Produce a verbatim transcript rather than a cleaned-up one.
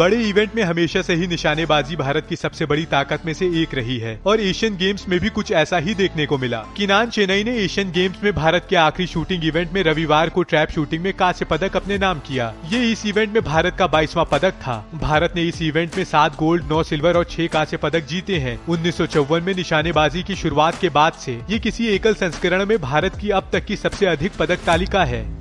बड़े इवेंट में हमेशा से ही निशानेबाजी भारत की सबसे बड़ी ताकत में से एक रही है और एशियन गेम्स में भी कुछ ऐसा ही देखने को मिला। किनान चेनाई ने एशियन गेम्स में भारत के आखिरी शूटिंग इवेंट में रविवार को ट्रैप शूटिंग में कांस्य पदक अपने नाम किया। ये इस इवेंट में भारत का बाईसवां पदक था। भारत ने इस इवेंट में सात गोल्ड, नौ सिल्वर और छह कांस्य पदक जीते हैं। उन्नीस सौ चौवन में निशानेबाजी की शुरुआत के बाद से ये किसी एकल संस्करण में भारत की अब तक की सबसे अधिक पदक तालिका है।